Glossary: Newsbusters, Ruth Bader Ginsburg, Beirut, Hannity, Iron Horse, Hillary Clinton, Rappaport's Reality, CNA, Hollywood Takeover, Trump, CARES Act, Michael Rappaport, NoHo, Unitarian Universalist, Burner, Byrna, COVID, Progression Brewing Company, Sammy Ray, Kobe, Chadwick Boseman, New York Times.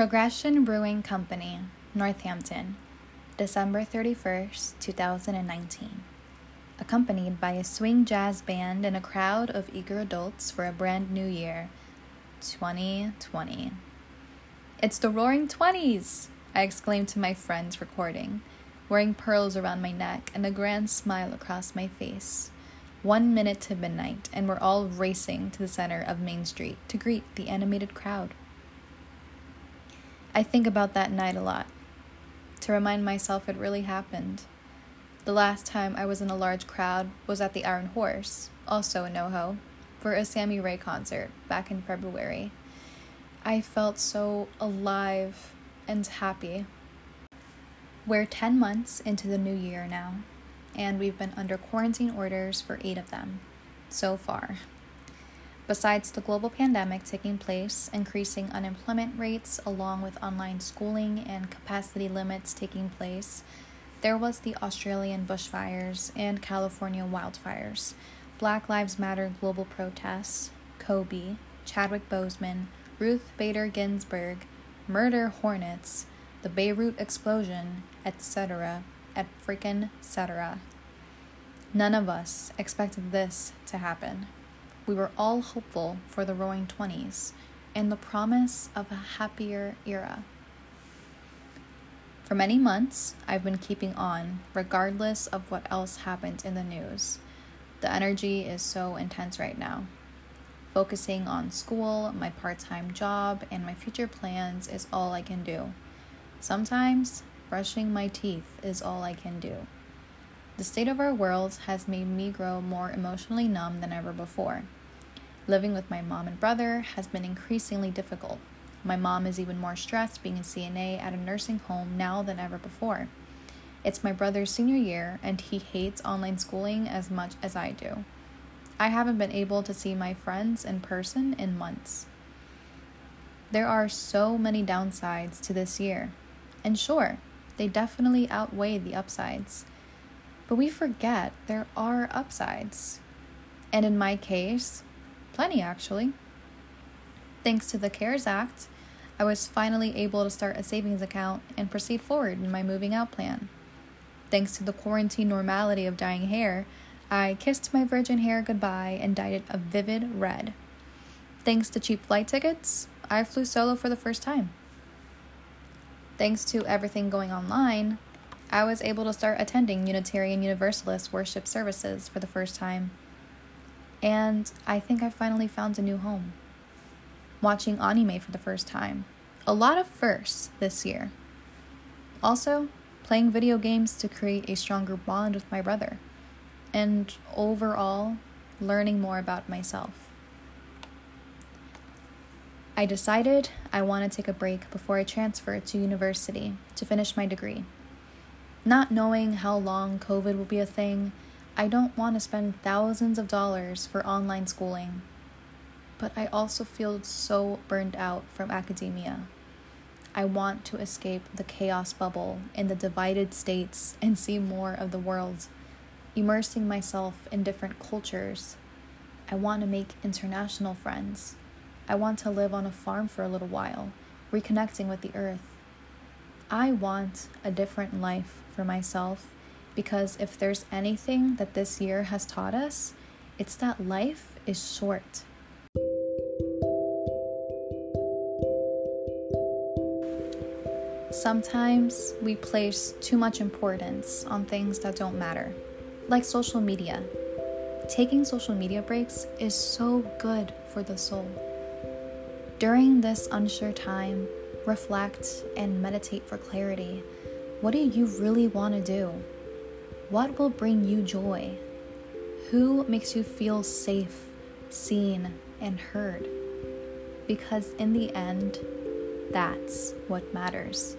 Progression Brewing Company, Northampton, December 31st, 2019. Accompanied by a swing jazz band and a crowd of eager adults for a brand new year, 2020. "It's the roaring 20s!" I exclaimed to my friends recording, wearing pearls around my neck and a grand smile across my face. 1 minute to midnight, and we're all racing to the center of Main Street to greet the animated crowd. I think about that night a lot, to remind myself it really happened. The last time I was in a large crowd was at the Iron Horse, also in NoHo, for a Sammy Ray concert back in February. I felt so alive and happy. We're 10 months into the new year now, and we've been under quarantine orders for 8 of them, so far. Besides the global pandemic taking place, increasing unemployment rates along with online schooling and capacity limits taking place, there was the Australian bushfires and California wildfires, Black Lives Matter global protests, Kobe, Chadwick Boseman, Ruth Bader Ginsburg, murder hornets, the Beirut explosion, etc., etc. None of us expected this to happen. We were all hopeful for the roaring 20s and the promise of a happier era. For many months, I've been keeping on, regardless of what else happened in the news. The energy is so intense right now. Focusing on school, my part-time job, and my future plans is all I can do. Sometimes, brushing my teeth is all I can do. The state of our world has made me grow more emotionally numb than ever before. Living with my mom and brother has been increasingly difficult. My mom is even more stressed being a CNA at a nursing home now than ever before. It's my brother's senior year, and he hates online schooling as much as I do. I haven't been able to see my friends in person in months. There are so many downsides to this year, and sure, they definitely outweigh the upsides. But we forget there are upsides. And in my case, plenty actually. Thanks to the CARES Act, I was finally able to start a savings account and proceed forward in my moving out plan. Thanks to the quarantine normality of dyeing hair, I kissed my virgin hair goodbye and dyed it a vivid red. Thanks to cheap flight tickets, I flew solo for the first time. Thanks to everything going online, I was able to start attending Unitarian Universalist worship services for the first time. And I think I finally found a new home. Watching anime for the first time. A lot of firsts this year. Also, playing video games to create a stronger bond with my brother. And overall, learning more about myself. I decided I want to take a break before I transfer to university to finish my degree. Not knowing how long COVID will be a thing, I don't want to spend thousands of dollars for online schooling. But I also feel so burned out from academia. I want to escape the chaos bubble and the divided states and see more of the world, immersing myself in different cultures. I want to make international friends. I want to live on a farm for a little while, reconnecting with the earth. I want a different life for myself, because if there's anything that this year has taught us, it's that life is short. Sometimes we place too much importance on things that don't matter, like social media. Taking social media breaks is so good for the soul. During this unsure time, reflect and meditate for clarity. What do you really want to do? What will bring you joy? Who makes you feel safe, seen, and heard? Because in the end, that's what matters.